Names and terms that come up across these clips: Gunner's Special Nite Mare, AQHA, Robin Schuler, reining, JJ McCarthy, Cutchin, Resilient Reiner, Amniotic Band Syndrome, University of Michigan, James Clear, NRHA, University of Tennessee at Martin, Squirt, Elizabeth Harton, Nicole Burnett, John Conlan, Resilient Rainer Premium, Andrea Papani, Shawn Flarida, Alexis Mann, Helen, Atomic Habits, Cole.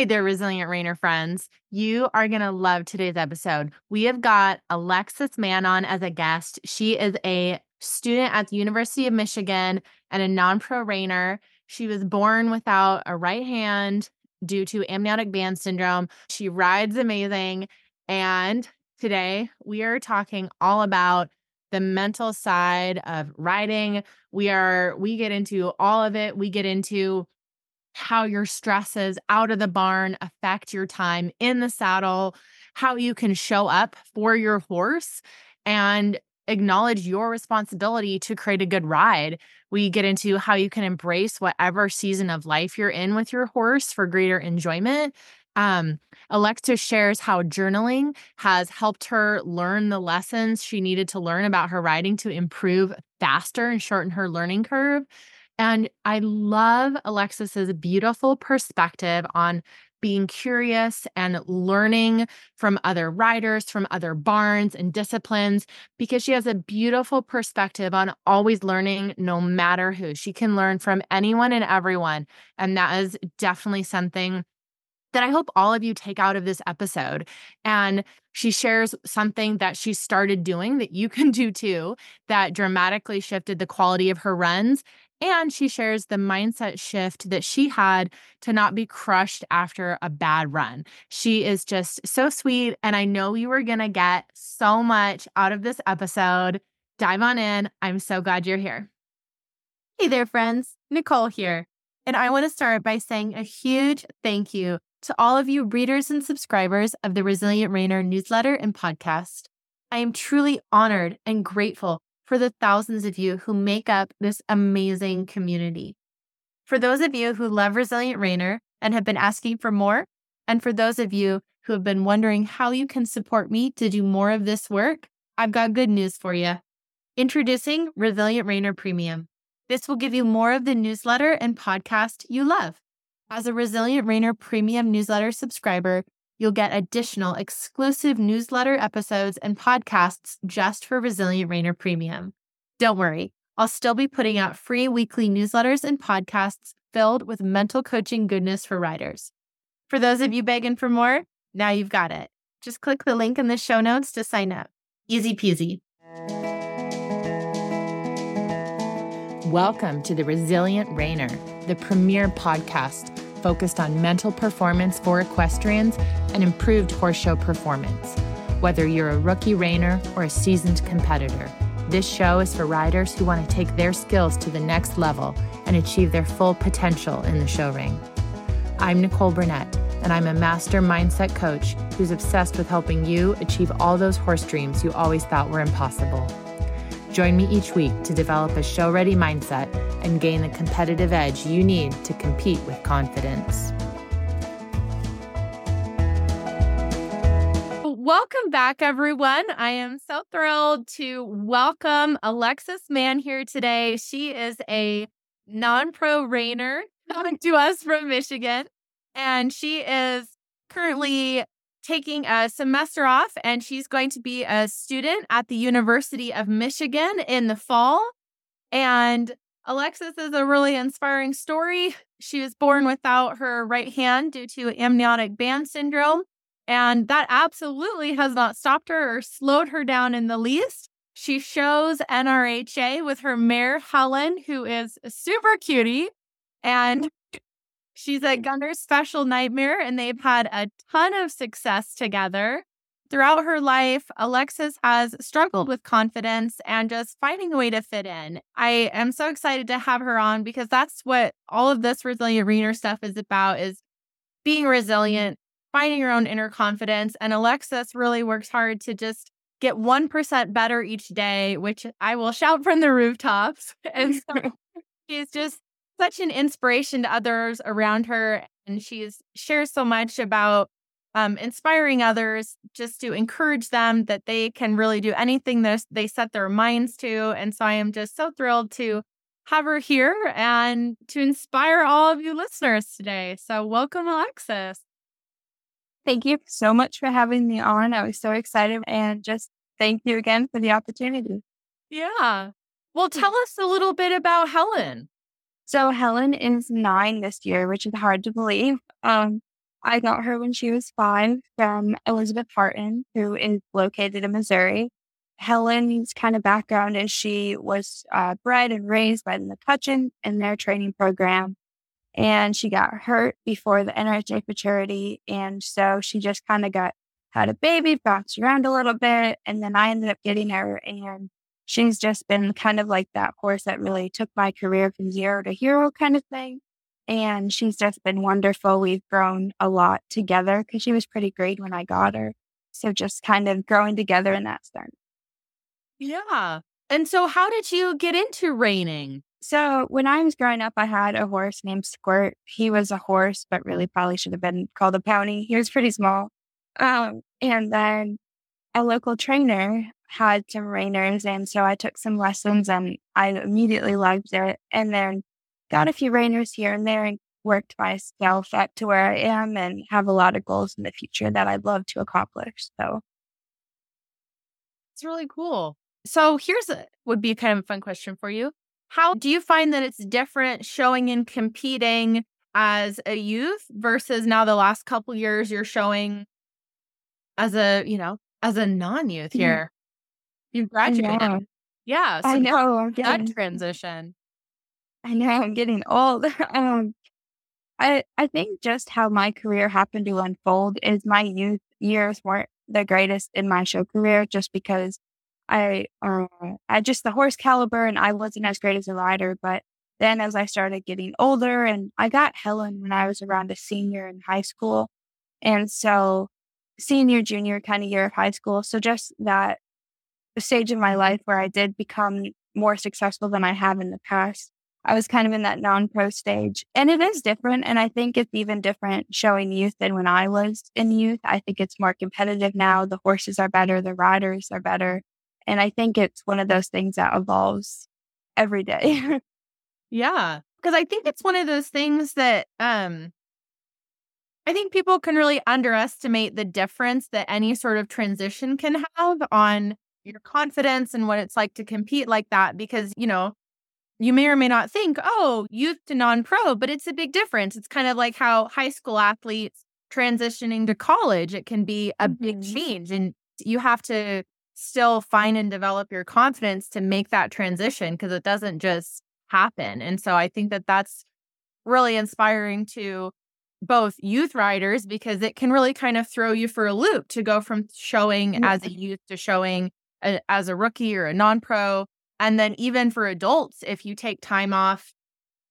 Hi there, Resilient Rainer friends. You are going to love today's episode. We have got Alexis Mann on as a guest. She is a student at the University of Michigan and a non-pro Rainer. She was born without a right hand due to amniotic band syndrome. She rides amazing. And today we are talking all about the mental side of riding. We get into all of it. We get into how your stresses out of the barn affect your time in the saddle, how you can show up for your horse and acknowledge your responsibility to create a good ride. We get into how you can embrace whatever season of life you're in with your horse for greater enjoyment. Alexis shares how journaling has helped her learn the lessons she needed to learn about her riding to improve faster and shorten her learning curve. And I love Alexis's beautiful perspective on being curious and learning from other riders, from other barns and disciplines, because she has a beautiful perspective on always learning no matter who. She can learn from anyone and everyone. And that is definitely something that I hope all of you take out of this episode. And she shares something that she started doing that you can do too, that dramatically shifted the quality of her runs. And she shares the mindset shift that she had to not be crushed after a bad run. She is just so sweet. And I know you are going to get so much out of this episode. Dive on in. I'm so glad you're here. Hey there, friends. Nicole here. And I want to start by saying a huge thank you to all of you readers and subscribers of the Resilient Rainer newsletter and podcast. I am truly honored and grateful for the thousands of you who make up this amazing community. For those of you who love Resilient Rainer and have been asking for more, and for those of you who have been wondering how you can support me to do more of this work, I've got good news for you. Introducing Resilient Rainer Premium. This will give you more of the newsletter and podcast you love. As a Resilient Rainer Premium newsletter subscriber, you'll get additional exclusive newsletter episodes and podcasts just for Resilient Rainer Premium. Don't worry, I'll still be putting out free weekly newsletters and podcasts filled with mental coaching goodness for riders. For those of you begging for more, now you've got it. Just click the link in the show notes to sign up. Easy peasy. Welcome to the Resilient Rainer, the premier podcast focused on mental performance for equestrians and improved horse show performance. Whether you're a rookie Rainer or a seasoned competitor, this show is for riders who want to take their skills to the next level and achieve their full potential in the show ring. I'm Nicole Burnett, and I'm a master mindset coach who's obsessed with helping you achieve all those horse dreams you always thought were impossible. Join me each week to develop a show-ready mindset and gain the competitive edge you need to compete with confidence. Welcome back, everyone. I am so thrilled to welcome Alexis Mann here today. She is a non-pro Rainer coming to us from Michigan, and she is currently taking a semester off, and she's going to be a student at the University of Michigan in the fall. And Alexis is a really inspiring story. She was born without her right hand due to amniotic band syndrome, and that absolutely has not stopped her or slowed her down in the least. She shows NRHA with her mare, Helen, who is a super cutie, and she's at Gunner's Special Nite Mare, and they've had a ton of success together. Throughout her life, Alexis has struggled with confidence and just finding a way to fit in. I am so excited to have her on because that's what all of this Resilient Rainer stuff is about, is being resilient, finding your own inner confidence. And Alexis really works hard to just get 1% better each day, which I will shout from the rooftops. And so she's just such an inspiration to others around her, and she shares so much about inspiring others just to encourage them that they can really do anything that they set their minds to. And so I am just so thrilled to have her here and to inspire all of you listeners today. So welcome, Alexis. Thank you so much for having me on. I was so excited, and just thank you again for the opportunity. Yeah. Well, tell us a little bit about Helen. So Helen is 9 this year, which is hard to believe. I got her when she was 5 from Elizabeth Harton, who is located in Missouri. Helen's kind of background is she was bred and raised by the Cutchin in their training program, and she got hurt before the NRHA maturity, and so she just kind of had a baby, bounced around a little bit, and then I ended up getting her, and she's just been kind of like that horse that really took my career from zero to hero kind of thing, and she's just been wonderful. We've grown a lot together because she was pretty grade when I got her, so just kind of growing together in that sense. Yeah. And so how did you get into reining? So when I was growing up, I had a horse named Squirt. He was a horse, but really probably should have been called a pony. He was pretty small. And then a local trainer had some reiners. And so I took some lessons and I immediately loved it. And then got a few reiners here and there and worked myself up to where I am and have a lot of goals in the future that I'd love to accomplish. So it's really cool. So would be kind of a fun question for you. How do you find that it's different showing and competing as a youth versus now the last couple years you're showing as a non-youth here? You've graduated. Yeah. So I know. That transition. I know. I'm getting old. I think just how my career happened to unfold is my youth years weren't the greatest in my show career just because I just the horse caliber and I wasn't as great as a rider. But then as I started getting older, and I got Helen when I was around a senior in high school. And so senior, junior kind of year of high school. So just that stage of my life where I did become more successful than I have in the past. I was kind of in that non-pro stage, and it is different. And I think it's even different showing youth than when I was in youth. I think it's more competitive now. The horses are better. The riders are better. And I think it's one of those things that evolves every day. Yeah, because I think it's one of those things that I think people can really underestimate the difference that any sort of transition can have on your confidence and what it's like to compete like that. Because, you may or may not think, oh, youth to non-pro, but it's a big difference. It's kind of like how high school athletes transitioning to college, it can be a big change. And you have to still find and develop your confidence to make that transition because it doesn't just happen. And so I think that that's really inspiring to both youth riders because it can really kind of throw you for a loop to go from showing as a youth to showing as a rookie or a non-pro. And then even for adults, if you take time off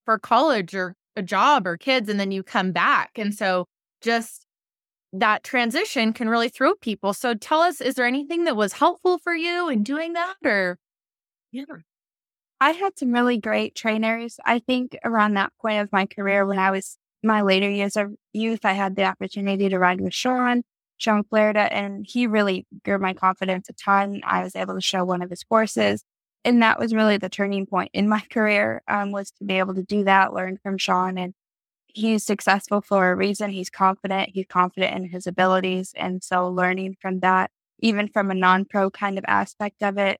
for college or a job or kids and then you come back. And so just that transition can really throw people. So tell us, is there anything that was helpful for you in doing that? Or yeah, I had some really great trainers. I think around that point of my career, when I was my later years of youth, I had the opportunity to ride with Shawn Flarida, and he really grew my confidence a ton. I was able to show one of his horses, and that was really the turning point in my career, was to be able to do that, learn from Shawn. And he's successful for a reason. He's confident in his abilities. And so learning from that, even from a non-pro kind of aspect of it.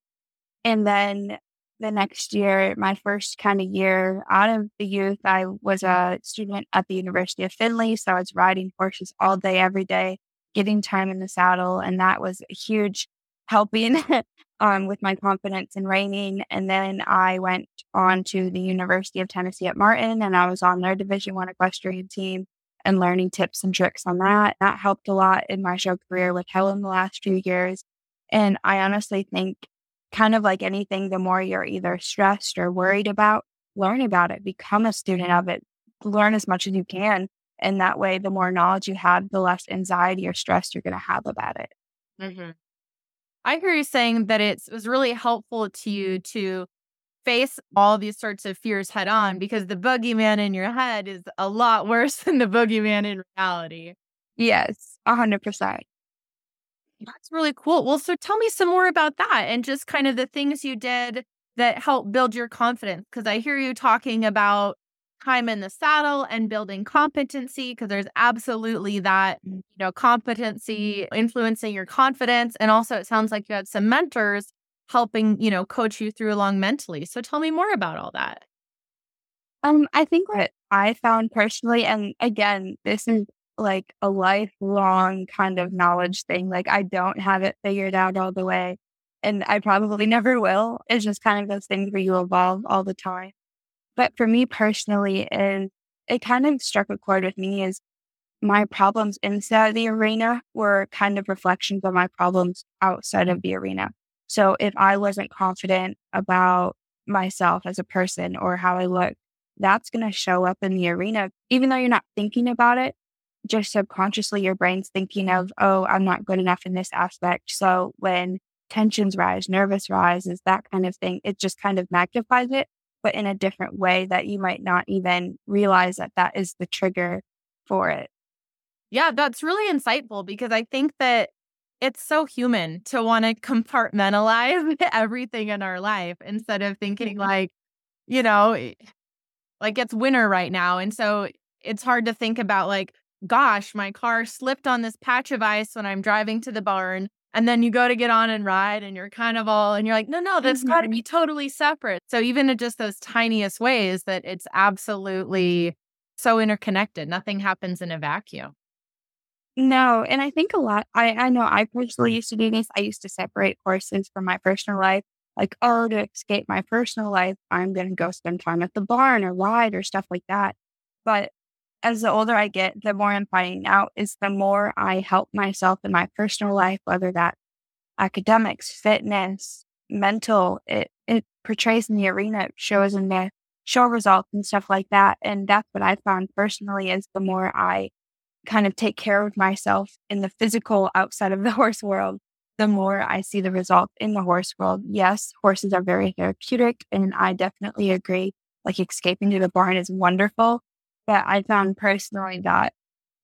And then the next year, my first kind of year out of the youth, I was a student at the University of Findlay. So I was riding horses all day, every day, getting time in the saddle. And that was a huge helping with my confidence in reining. And then I went on to the University of Tennessee at Martin, and I was on their Division I equestrian team and learning tips and tricks on that. That helped a lot in my show career with Helen the last few years. And I honestly think, kind of like anything, the more you're either stressed or worried about, learn about it, become a student of it, learn as much as you can. And that way, the more knowledge you have, the less anxiety or stress you're going to have about it. Mm-hmm. I hear you saying that it was really helpful to you to face all these sorts of fears head on, because the boogeyman in your head is a lot worse than the boogeyman in reality. Yes, 100%. That's really cool. Well, so tell me some more about that and just kind of the things you did that helped build your confidence, because I hear you talking about time in the saddle and building competency, because there's absolutely that, competency influencing your confidence. And also it sounds like you had some mentors helping, coach you through along mentally. So tell me more about all that. I think what I found personally, and again, this is like a lifelong kind of knowledge thing. Like, I don't have it figured out all the way, and I probably never will. It's just kind of those things where you evolve all the time. But for me personally, is it kind of struck a chord with me is my problems inside the arena were kind of reflections of my problems outside of the arena. So if I wasn't confident about myself as a person or how I look, that's going to show up in the arena. Even though you're not thinking about it, just subconsciously your brain's thinking of, oh, I'm not good enough in this aspect. So when tensions rise, nervous rises, that kind of thing, it just kind of magnifies it, but in a different way that you might not even realize that that is the trigger for it. Yeah, that's really insightful, because I think that it's so human to want to compartmentalize everything in our life instead of thinking like, you know, like it's winter right now. And so it's hard to think about like, gosh, my car slipped on this patch of ice when I'm driving to the barn. And then you go to get on and ride and you're kind of all, and you're like, no, that's got to be totally separate. So even in just those tiniest ways that it's absolutely so interconnected, nothing happens in a vacuum. No. And I think a lot, I know I personally used to do this. I used to separate courses from my personal life. Like, oh, to escape my personal life, I'm going to go spend time at the barn or ride or stuff like that. But as the older I get, the more I'm finding out is the more I help myself in my personal life, whether that's academics, fitness, mental, it portrays in the arena, it shows in the show results and stuff like that. And that's what I found personally is the more I kind of take care of myself in the physical outside of the horse world, the more I see the result in the horse world. Yes, horses are very therapeutic, and I definitely agree. Like, escaping to the barn is wonderful, but I found personally that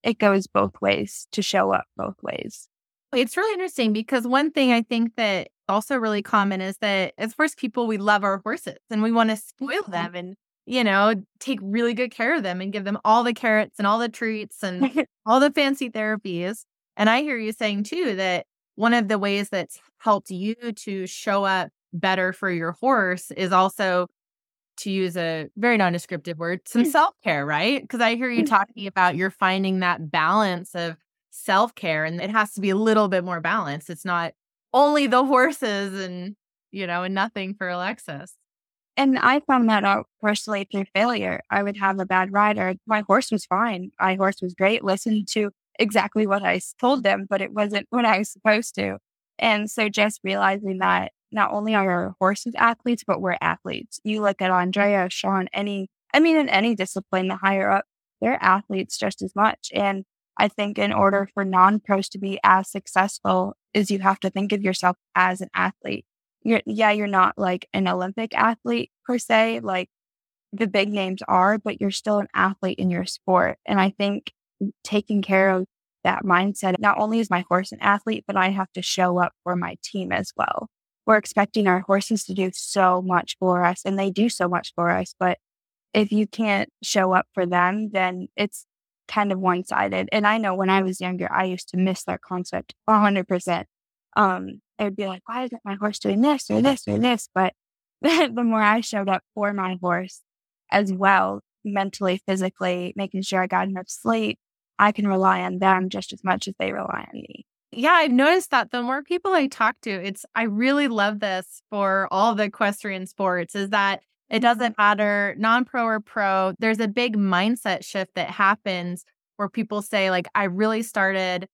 it goes both ways, to show up both ways. It's really interesting, because one thing I think that also really common is that as horse people, we love our horses and we want to spoil them and, you know, take really good care of them and give them all the carrots and all the treats and all the fancy therapies. And I hear you saying too that one of the ways that's helped you to show up better for your horse is also, to use a very non-descriptive word, some self-care, right? Because I hear you talking about you're finding that balance of self-care, and it has to be a little bit more balanced. It's not only the horses and, you know, and nothing for Alexis. And I found that out personally through failure. I would have a bad rider. My horse was fine. My horse was great. Listened to exactly what I told them, but it wasn't what I was supposed to. And so just realizing that not only are our horses athletes, but we're athletes. You look at Andrea, Shawn, in any discipline, the higher up, they're athletes just as much. And I think in order for non-pros to be as successful is you have to think of yourself as an athlete. You're not like an Olympic athlete per se, like the big names are, but you're still an athlete in your sport. And I think taking care of that mindset, not only is my horse an athlete, but I have to show up for my team as well. We're expecting our horses to do so much for us, and they do so much for us. But if you can't show up for them, then it's kind of one-sided. And I know when I was younger, I used to miss that concept 100%. I would be like, why isn't my horse doing this or this or this? But the more I showed up for my horse as well, mentally, physically, making sure I got enough sleep, I can rely on them just as much as they rely on me. Yeah, I've noticed that the more people I talk to, I really love this for all the equestrian sports, is that it doesn't matter non-pro or pro. There's a big mindset shift that happens where people say like, I really started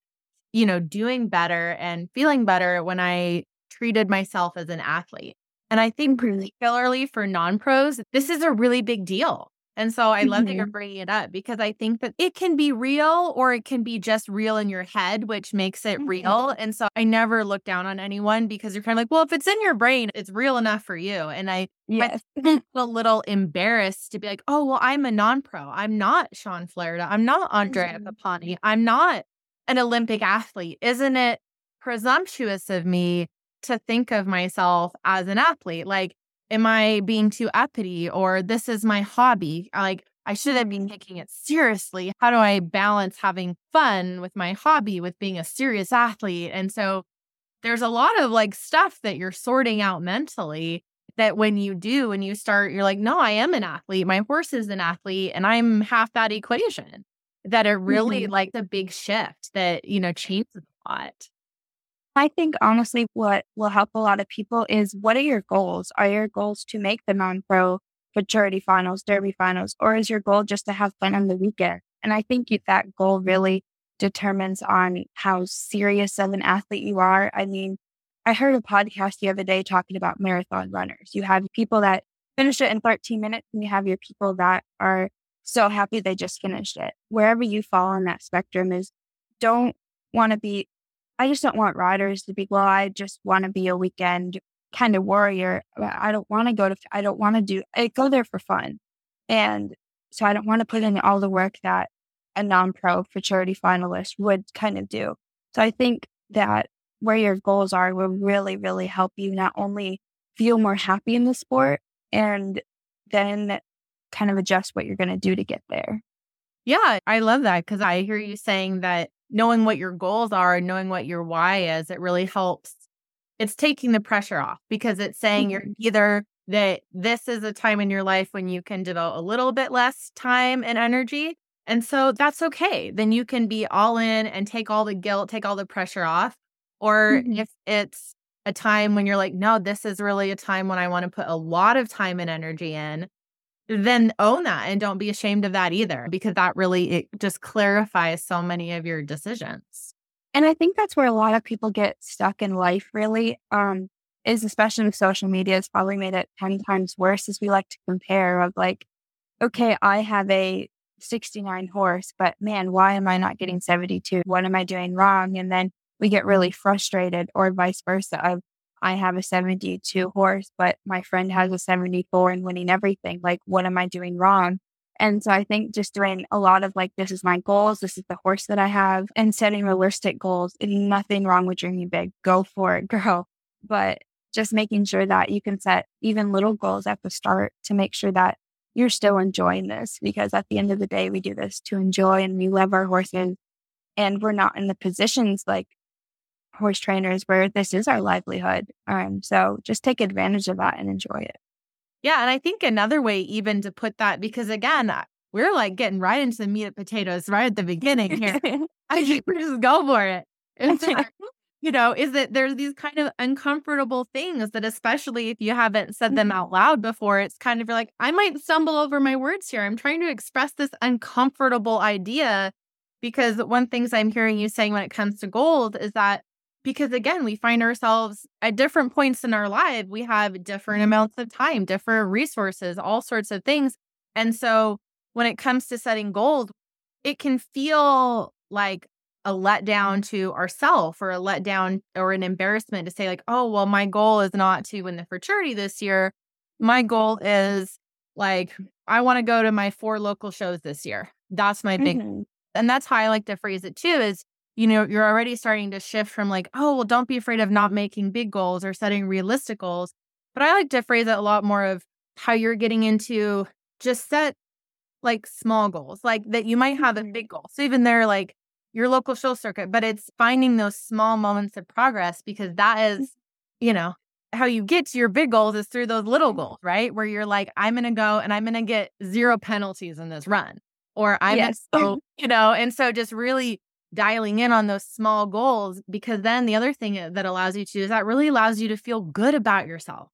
doing better and feeling better when I treated myself as an athlete. And I think particularly for non-pros, this is a really big deal. And so I love that you're bringing it up, because I think that it can be real, or it can be just real in your head, which makes it real. And so I never look down on anyone, because you're kind of like, well, if it's in your brain, it's real enough for you. And I feel a little embarrassed to be like, oh, well, I'm a non-pro. I'm not Shawn Flarida. I'm not Andrea Papani. I'm not an Olympic athlete. Isn't it presumptuous of me to think of myself as an athlete? Like, am I being too uppity, or this is my hobby? Like, I shouldn't be taking it seriously. How do I balance having fun with my hobby with being a serious athlete? And so there's a lot of like stuff that you're sorting out mentally, that when you start, you're like, no, I am an athlete. My horse is an athlete, and I'm half that equation. that are really mm-hmm. like the big shift that, you know, changes a lot? I think honestly, what will help a lot of people is, what are your goals? Are your goals to make the non-pro maturity finals, derby finals, or is your goal just to have fun on the weekend? And I think that goal really determines on how serious of an athlete you are. I mean, I heard a podcast the other day talking about marathon runners. You have people that finish it in 13 minutes, and you have your people that are so happy they just finished it. Wherever you fall on that spectrum is, I just don't want riders to be, well, I just want to be a weekend kind of warrior. I go there for fun. And so I don't want to put in all the work that a non-pro maturity finalist would kind of do. So I think that where your goals are will really, really help you not only feel more happy in the sport and then kind of adjust what you're going to do to get there. Yeah, I love that, because I hear you saying that knowing what your goals are and knowing what your why is, it really helps. It's taking the pressure off, because it's saying you're either that this is a time in your life when you can devote a little bit less time and energy. And so that's okay. Then you can be all in and take all the guilt, take all the pressure off. Or if it's a time when you're like, no, this is really a time when I want to put a lot of time and energy in, then own that and don't be ashamed of that either, because that really, it just clarifies so many of your decisions. And I think that's where a lot of people get stuck in life, really, is especially with social media. It's probably made it 10 times worse, as we like to compare of like, okay, I have a 69 horse, but man, why am I not getting 72? What am I doing wrong? And then we get really frustrated, or vice versa. I have a 72 horse, but my friend has a 74 and winning everything. Like, what am I doing wrong? And so I think just doing a lot of like, this is my goals, this is the horse that I have, and setting realistic goals. And nothing wrong with dreaming big. Go for it, girl. But just making sure that you can set even little goals at the start to make sure that you're still enjoying this, because at the end of the day, we do this to enjoy and we love our horses, and we're not in the positions like horse trainers where this is our livelihood. So just take advantage of that and enjoy it. Yeah. And I think another way even to put that, because again, we're like getting right into the meat and potatoes right at the beginning here. I think we just go for it. Is that there's these kind of uncomfortable things that, especially if you haven't said them out loud before, it's kind of like, I might stumble over my words here. I'm trying to express this uncomfortable idea, because one of the things I'm hearing you saying when it comes to goals is that, because again, we find ourselves at different points in our life, we have different amounts of time, different resources, all sorts of things. And so when it comes to setting goals, it can feel like a letdown to ourselves, or a letdown or an embarrassment to say like, oh, well, my goal is not to win the fraternity this year. My goal is like, I want to go to my 4 local shows this year. That's my big, and that's how I like to phrase it too, is, you know, you're already starting to shift from like, oh, well, don't be afraid of not making big goals or setting realistic goals. But I like to phrase it a lot more of how you're getting into just set like small goals, like that you might have a big goal. So even there, like your local show circuit, but it's finding those small moments of progress, because that is, you know, how you get to your big goals is through those little goals, right? Where you're like, I'm going to go and I'm going to get 0 penalties in this run, or I'm, and so just really dialing in on those small goals, because then the other thing that allows you to is that really allows you to feel good about yourself,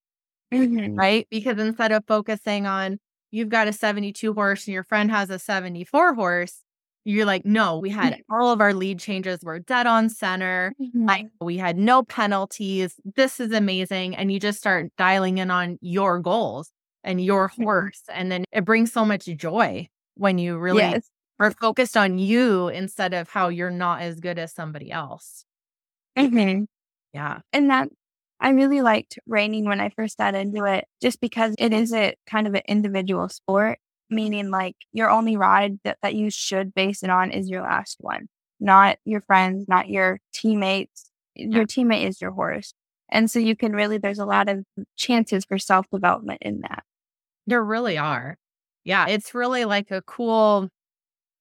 right? Because instead of focusing on you've got a 72 horse and your friend has a 74 horse, you're like, no, we had all of our lead changes were dead on center. Like, we had no penalties. This is amazing. And you just start dialing in on your goals and your horse. And then it brings so much joy when you really... Yes. Or focused on you instead of how you're not as good as somebody else. Yeah. And that, I really liked reining when I first got into it, just because it is a kind of an individual sport, meaning like your only ride that you should base it on is your last one, not your friends, not your teammates. Your teammate is your horse. And so you can really, there's a lot of chances for self-development in that. There really are. Yeah. It's really like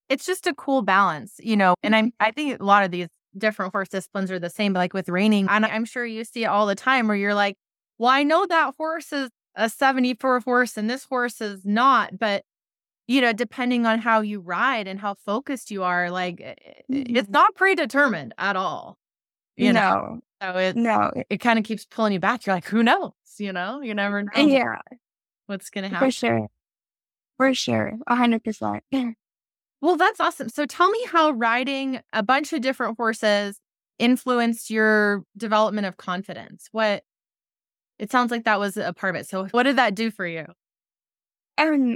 it's just a cool balance, you know, and I think a lot of these different horse disciplines are the same, but like with reining, and I'm sure you see it all the time where you're like, well, I know that horse is a 74 horse and this horse is not, but you know, depending on how you ride and how focused you are, like, it's not predetermined at all. You know? So it kind of keeps pulling you back. You're like, who knows? You know, you never know what's going to happen. For sure. 100%. Well, that's awesome. So tell me how riding a bunch of different horses influenced your development of confidence. It sounds like that was a part of it. So what did that do for you?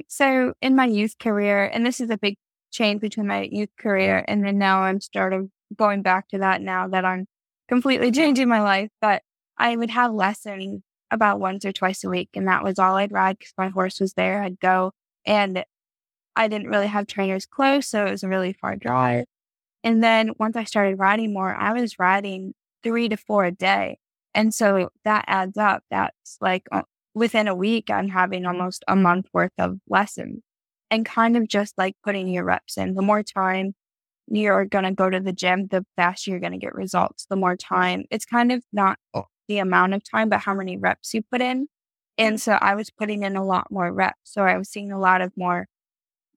So in my youth career, and this is a big change between my youth career and then now I'm sort of going back to that now that I'm completely changing my life, but I would have lessons about once or twice a week, and that was all I'd ride because my horse was there. I'd go, and I didn't really have trainers close, so it was a really far drive. And then once I started riding more, I was riding 3 to 4 a day. And so that adds up. That's like within a week, I'm having almost a month worth of lessons and kind of just like putting your reps in. The more time you're going to go to the gym, the faster you're going to get results. The more time, it's kind of not the amount of time, but how many reps you put in. And so I was putting in a lot more reps. So I was seeing a lot of more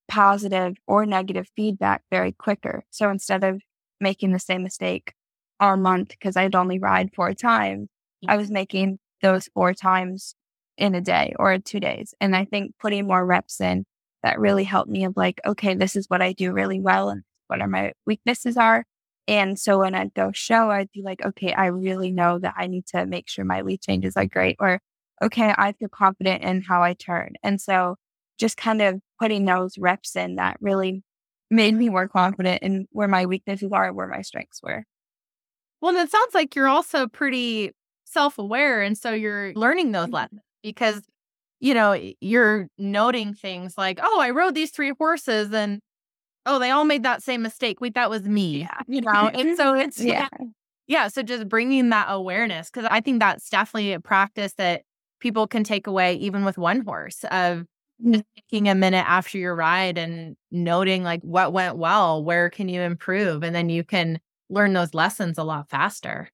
positive or negative feedback very quicker. So instead of making the same mistake all month because I'd only ride 4 times, I was making those 4 times in a day or 2 days. And I think putting more reps in, that really helped me of like, okay, this is what I do really well and what are my weaknesses are. And so when I'd go show, I'd be like, okay, I really know that I need to make sure my lead changes are great, or okay, I feel confident in how I turn. And so just kind of putting those reps in, that really made me more confident in where my weaknesses are, where my strengths were. Well, and it sounds like you're also pretty self-aware. And so you're learning those lessons because, you know, you're noting things like, oh, I rode these 3 horses and, oh, they all made that same mistake. Wait, that was me. Yeah. You know, and so it's, yeah. So just bringing that awareness, because I think that's definitely a practice that people can take away even with one horse of just taking a minute after your ride and noting like what went well, where can you improve? And then you can learn those lessons a lot faster.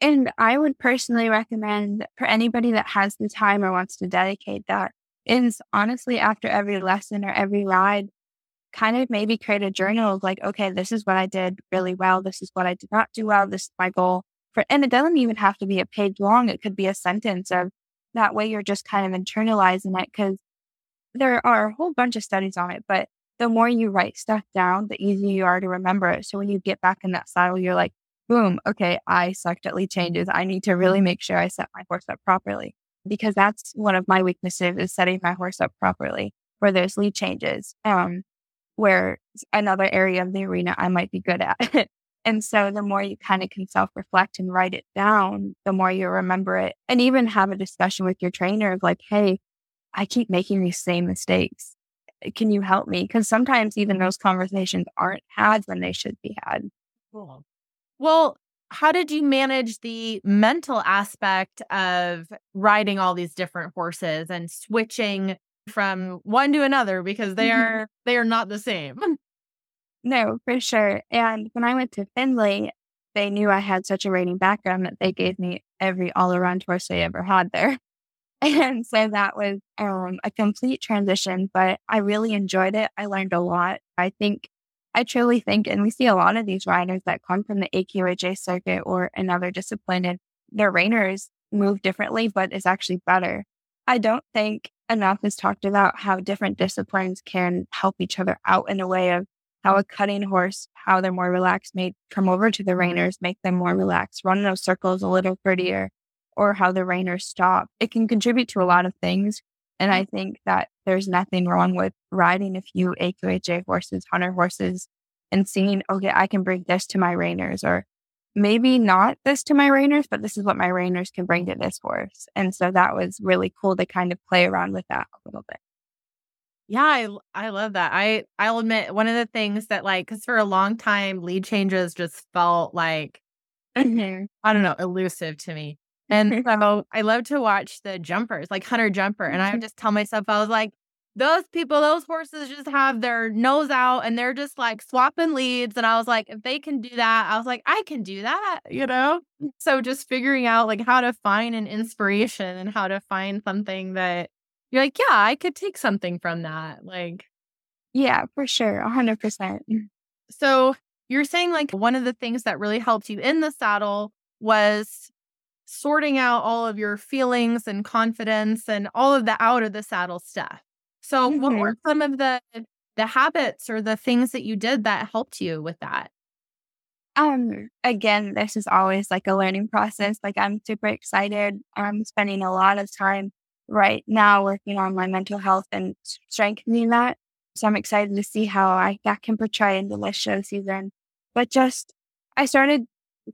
And I would personally recommend for anybody that has the time or wants to dedicate that is honestly after every lesson or every ride, kind of maybe create a journal of like, okay, this is what I did really well. This is what I did not do well. This is my goal. And it doesn't even have to be a page long. It could be a sentence of that way. You're just kind of internalizing it because there are a whole bunch of studies on it, but the more you write stuff down, the easier you are to remember it. So when you get back in that saddle, you're like, boom, okay, I sucked at lead changes. I need to really make sure I set my horse up properly because that's one of my weaknesses is setting my horse up properly for those lead changes, where another area of the arena I might be good at. And so the more you kind of can self-reflect and write it down, the more you remember it. And even have a discussion with your trainer of like, hey, I keep making these same mistakes. Can you help me? Because sometimes even those conversations aren't had when they should be had. Cool. Well, how did you manage the mental aspect of riding all these different horses and switching from one to another because they are not the same? No, for sure. And when I went to Findlay, they knew I had such a riding background that they gave me every all-around horse I ever had there. And so that was a complete transition, but I really enjoyed it. I learned a lot. I truly think, and we see a lot of these riders that come from the AQHA circuit or another discipline, and their reiners move differently, but it's actually better. I don't think enough is talked about how different disciplines can help each other out in a way of how a cutting horse, how they're more relaxed, may come over to the reiners, make them more relaxed, run those circles a little prettier, or how the reiners stop. It can contribute to a lot of things. And I think that there's nothing wrong with riding a few AQHA horses, hunter horses, and seeing, okay, I can bring this to my reiners, or maybe not this to my reiners, but this is what my reiners can bring to this horse. And so that was really cool to kind of play around with that a little bit. Yeah, I love that. I'll admit one of the things that like, because for a long time, lead changes just felt like, I don't know, elusive to me. And so I love to watch the jumpers, like Hunter Jumper. And I would just tell myself, I was like, those horses just have their nose out and they're just like swapping leads. And I was like, if they can do that, I was like, I can do that, you know? So just figuring out like how to find an inspiration and how to find something that you're like, yeah, I could take something from that. Like, Yeah, for sure. 100%. So you're saying like one of the things that really helped you in the saddle was sorting out all of your feelings and confidence and all of the out of the saddle stuff. So what were some of the habits or the things that you did that helped you with that? Again, this is always like a learning process. Like I'm super excited. I'm spending a lot of time right now working on my mental health and strengthening that. So I'm excited to see how that can portray into this show season. But just, I started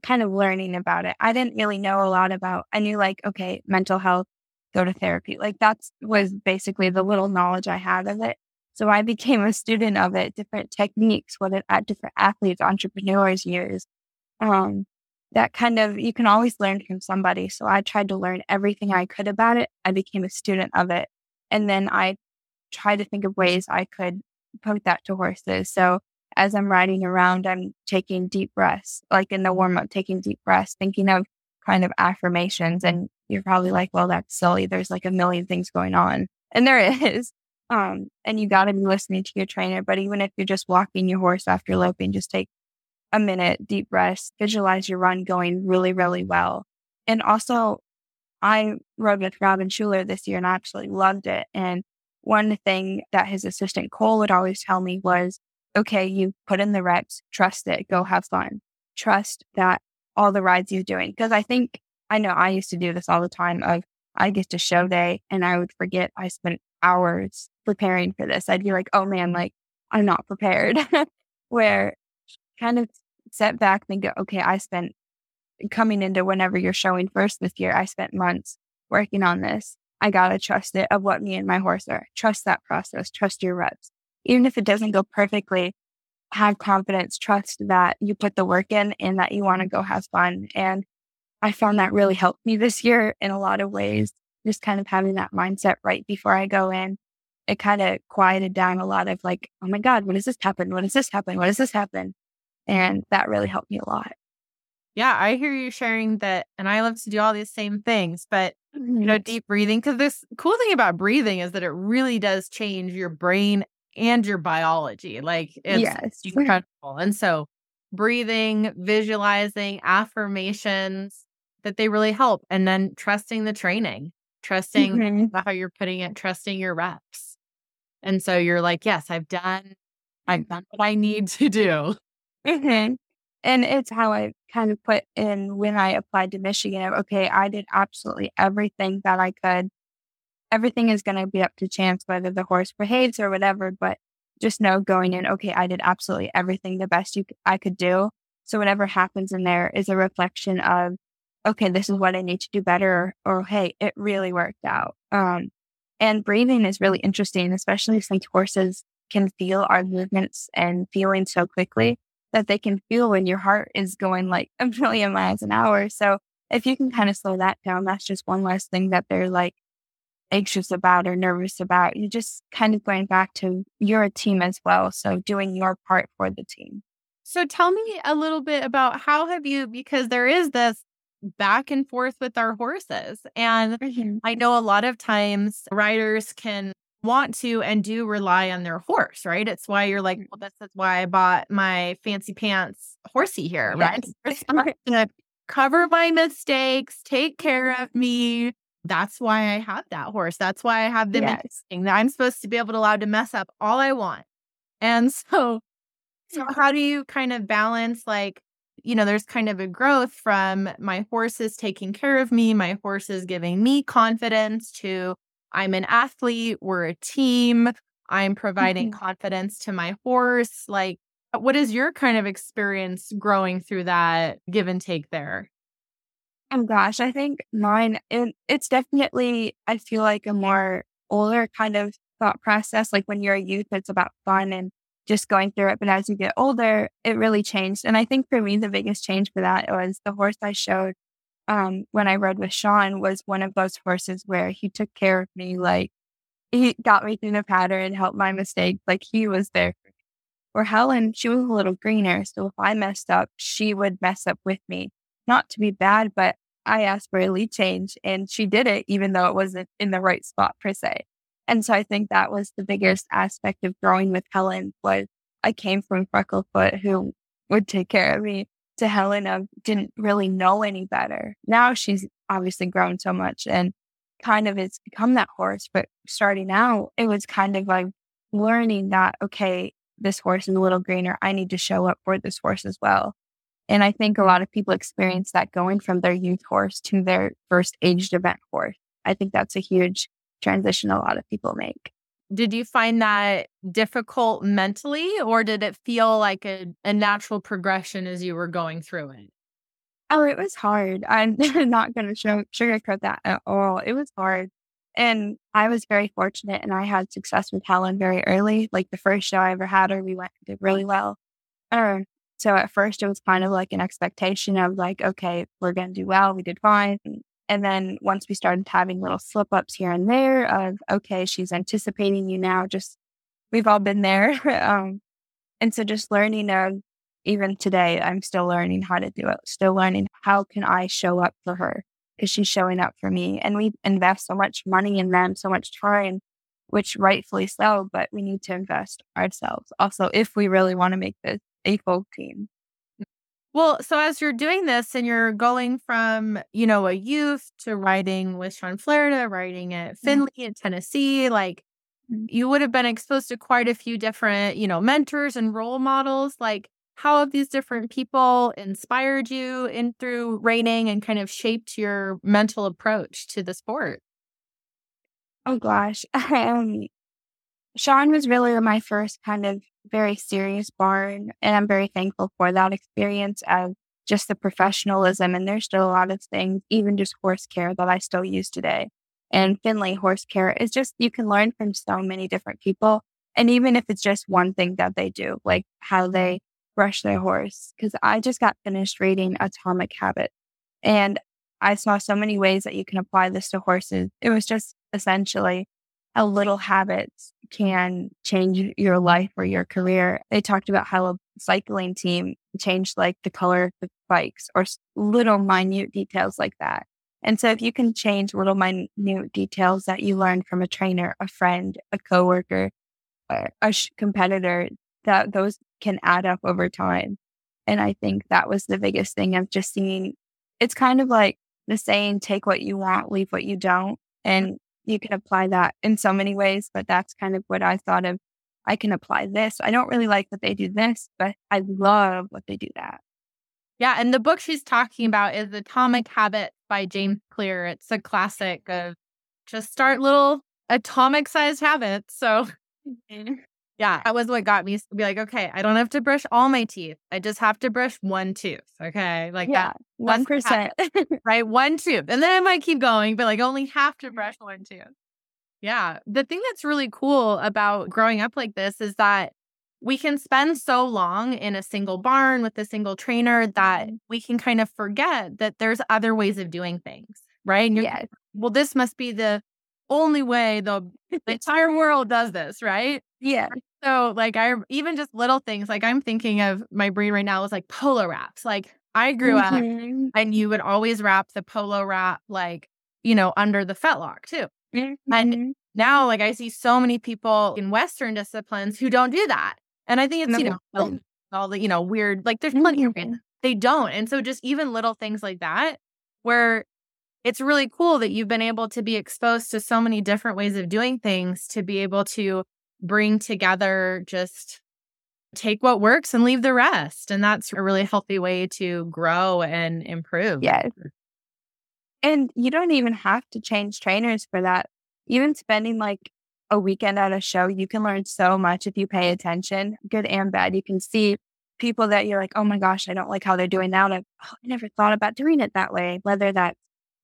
kind of learning about it. I didn't really know a lot about, I knew like, okay, mental health, go to therapy. Like that was basically the little knowledge I had of it. So I became a student of it, different techniques, what it at different athletes, entrepreneurs use. That kind of, you can always learn from somebody. So I tried to learn everything I could about it. I became a student of it. And then I tried to think of ways I could put that to horses. So as I'm riding around, I'm taking deep breaths, like in the warm up, taking deep breaths, thinking of kind of affirmations. And you're probably like, well, that's silly. There's like a million things going on. And there is. And you got to be listening to your trainer. But even if you're just walking your horse after loping, just take a minute, deep breath, visualize your run going really, really well. And also, I rode with Robin Schuler this year and I absolutely loved it. And one thing that his assistant Cole would always tell me was, okay, you put in the reps, trust it, go have fun. Trust that all the rides you're doing. Because I know I used to do this all the time of I get to show day and I would forget I spent hours preparing for this. I'd be like, oh man, like I'm not prepared. Where kind of set back and go, okay, I spent coming into whenever you're showing first this year, I spent months working on this. I got to trust it of what me and my horse are. Trust that process. Trust your reps. Even if it doesn't go perfectly, have confidence, trust that you put the work in and that you want to go have fun. And I found that really helped me this year in a lot of ways, just kind of having that mindset right before I go in. It kind of quieted down a lot of like, oh my God, when does this happen? When does this happen? When does this happen? And that really helped me a lot. Yeah, I hear you sharing that. And I love to do all these same things, but you know, deep breathing, because this cool thing about breathing is that it really does change your brain and your biology. Like it's incredible. And so breathing, visualizing, affirmations, that they really help. And then trusting the training, trusting how you're putting it, trusting your reps. And so you're like, yes, I've done what I need to do. And it's how I kind of put in when I applied to Michigan. Okay, I did absolutely everything that I could. Everything is going to be up to chance, whether the horse behaves or whatever, but just know going in, okay, I did absolutely everything the best I could do. So whatever happens in there is a reflection of, okay, this is what I need to do better, or hey, it really worked out. And breathing is really interesting, especially since horses can feel our movements and feeling so quickly that they can feel when your heart is going like a million miles an hour. So if you can kind of slow that down, that's just one less thing that they're like anxious about or nervous about. You're just kind of going back to you're a team as well. So doing your part for the team. So tell me a little bit about because there is this back and forth with our horses. And I know a lot of times riders can want to and do rely on their horse, right? It's why you're like, well, that's why I bought my fancy pants horsey here, right? It's gonna cover my mistakes, take care of me. That's why I have that horse. That's why I have them in that I'm supposed to be allowed to mess up all I want. And so how do you kind of balance like, you know, there's kind of a growth from my horse is taking care of me, my horse is giving me confidence to I'm an athlete, we're a team, I'm providing confidence to my horse. Like, what is your kind of experience growing through that give and take there? Oh gosh, I think mine, it's definitely, I feel like a more older kind of thought process. Like when you're a youth, it's about fun and just going through it. But as you get older, it really changed. And I think for me, the biggest change for that was the horse I showed when I rode with Shawn was one of those horses where he took care of me. Like he got me through the pattern, helped my mistakes. Like he was there for me. Or Helen, she was a little greener. So if I messed up, she would mess up with me. Not to be bad, but I asked for a lead change and she did it, even though it wasn't in the right spot per se. And so I think that was the biggest aspect of growing with Helen, was I came from Frecklefoot, who would take care of me, to Helen of didn't really know any better. Now she's obviously grown so much and kind of it's become that horse. But starting out, it was kind of like learning that, okay, this horse is a little greener. I need to show up for this horse as well. And I think a lot of people experience that going from their youth horse to their first aged event horse. I think that's a huge transition a lot of people make. Did you find that difficult mentally, or did it feel like a natural progression as you were going through it? Oh, it was hard. I'm not going to sugarcoat that at all. It was hard. And I was very fortunate and I had success with Helen very early. Like the first show I ever had her, we did really well. So at first it was kind of like an expectation of like, okay, we're going to do well. We did fine. And then once we started having little slip ups here and there of, okay, she's anticipating you now. Just, we've all been there. And so just learning, even today, I'm still learning how to do it, still learning how can I show up for her, because she's showing up for me. And we invest so much money in them, so much time, which rightfully so, but we need to invest ourselves also if we really want to make this a full team. Well, so as you're doing this and you're going from, you know, a youth to riding with Shawn Flarida, riding at Findlay in Tennessee, like you would have been exposed to quite a few different, you know, mentors and role models. Like, how have these different people inspired you in through riding and kind of shaped your mental approach to the sport? Oh, gosh. Shawn was really my first kind of very serious barn, and I'm very thankful for that experience of just the professionalism. And there's still a lot of things, even just horse care, that I still use today. And Findlay horse care is just, you can learn from so many different people. And even if it's just one thing that they do, like how they brush their horse, because I just got finished reading Atomic Habits, and I saw so many ways that you can apply this to horses. It was just essentially how little habits can change your life or your career. They talked about how a cycling team changed like the color of the bikes or little minute details like that. And so if you can change little minute details that you learn from a trainer, a friend, a coworker, or a competitor, that those can add up over time. And I think that was the biggest thing of just seeing, it's kind of like the saying, take what you want, leave what you don't. And you can apply that in so many ways, but that's kind of what I thought of. I can apply this. I don't really like that they do this, but I love what they do that. Yeah. And the book she's talking about is Atomic Habits by James Clear. It's a classic of just start little atomic sized habits. So yeah, that was what got me to be like, okay, I don't have to brush all my teeth. I just have to brush one tooth. Okay. Like yeah, that. 1%. Right. One tooth. And then I might keep going, but like only have to brush one tooth. Yeah. The thing that's really cool about growing up like this is that we can spend so long in a single barn with a single trainer that we can kind of forget that there's other ways of doing things. Right. And yes. Well, this must be the only way the entire world does this, right? Yeah. So like I even just little things, like I'm thinking of my breed right now is like polo wraps. Like I grew up and you would always wrap the polo wrap, like, you know, under the fetlock too. Mm-hmm. And now like I see so many people in Western disciplines who don't do that. And I think it's, you know, all the, you know, weird, like there's plenty of reasons they don't. And so just even little things like that where it's really cool that you've been able to be exposed to so many different ways of doing things to be able to bring together, just take what works and leave the rest. And that's a really healthy way to grow and improve. Yes. And you don't even have to change trainers for that. Even spending like a weekend at a show, you can learn so much if you pay attention, good and bad. You can see people that you're like, oh my gosh, I don't like how they're doing that. And I never thought about doing it that way, whether that's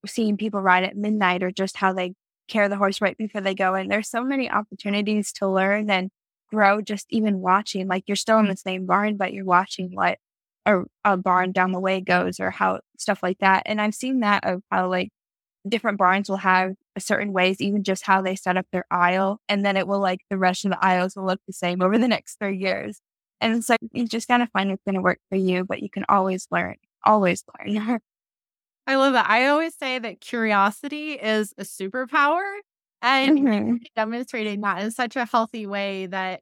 seeing people ride at midnight or just how they care the horse right before they go. And there's so many opportunities to learn and grow just even watching. Like you're still in the same barn, but you're watching what a barn down the way goes or how stuff like that. And I've seen that of how like different barns will have a certain ways, even just how they set up their aisle. And then it will like the rest of the aisles will look the same over the next 3 years. And so you just gotta find what's going to work for you, but you can always learn, always learn. I love that. I always say that curiosity is a superpower. and demonstrating that in such a healthy way that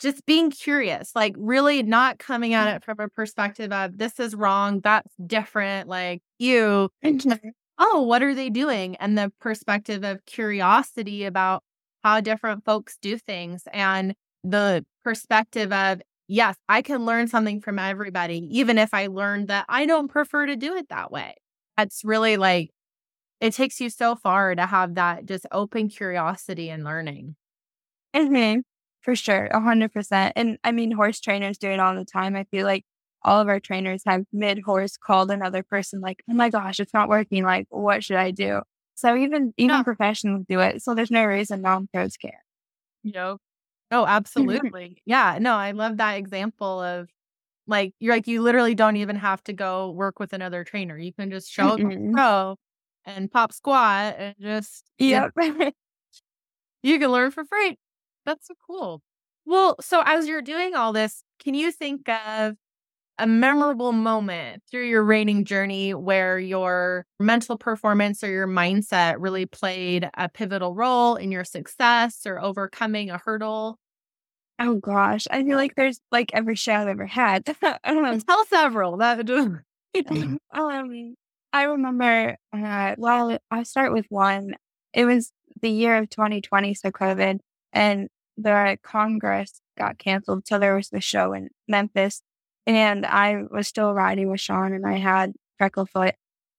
just being curious, like really not coming at it from a perspective of this is wrong, that's different, like ew, oh, what are they doing? And the perspective of curiosity about how different folks do things and the perspective of, yes, I can learn something from everybody, even if I learned that I don't prefer to do it that way. That's really like, it takes you so far to have that just open curiosity and learning. Mm-hmm. For sure. 100%. And I mean, horse trainers do it all the time. I feel like all of our trainers have mid-horse called another person like, oh my gosh, it's not working. Like, what should I do? So even professionals do it. So there's no reason non-pros can't. You know? Oh, absolutely. Yeah. No, I love that example of like, you're like, you literally don't even have to go work with another trainer. You can just show a pro and pop squat and just, you can learn for free. That's so cool. Well, so as you're doing all this, can you think of a memorable moment through your reining journey where your mental performance or your mindset really played a pivotal role in your success or overcoming a hurdle? Oh, gosh. I feel like there's like every show I've ever had. I don't know. Tell several. That I remember, well, I'll start with one. It was the year of 2020, so COVID. And the Congress got canceled. So there was the show in Memphis. And I was still riding with Shawn and I had freckle foot.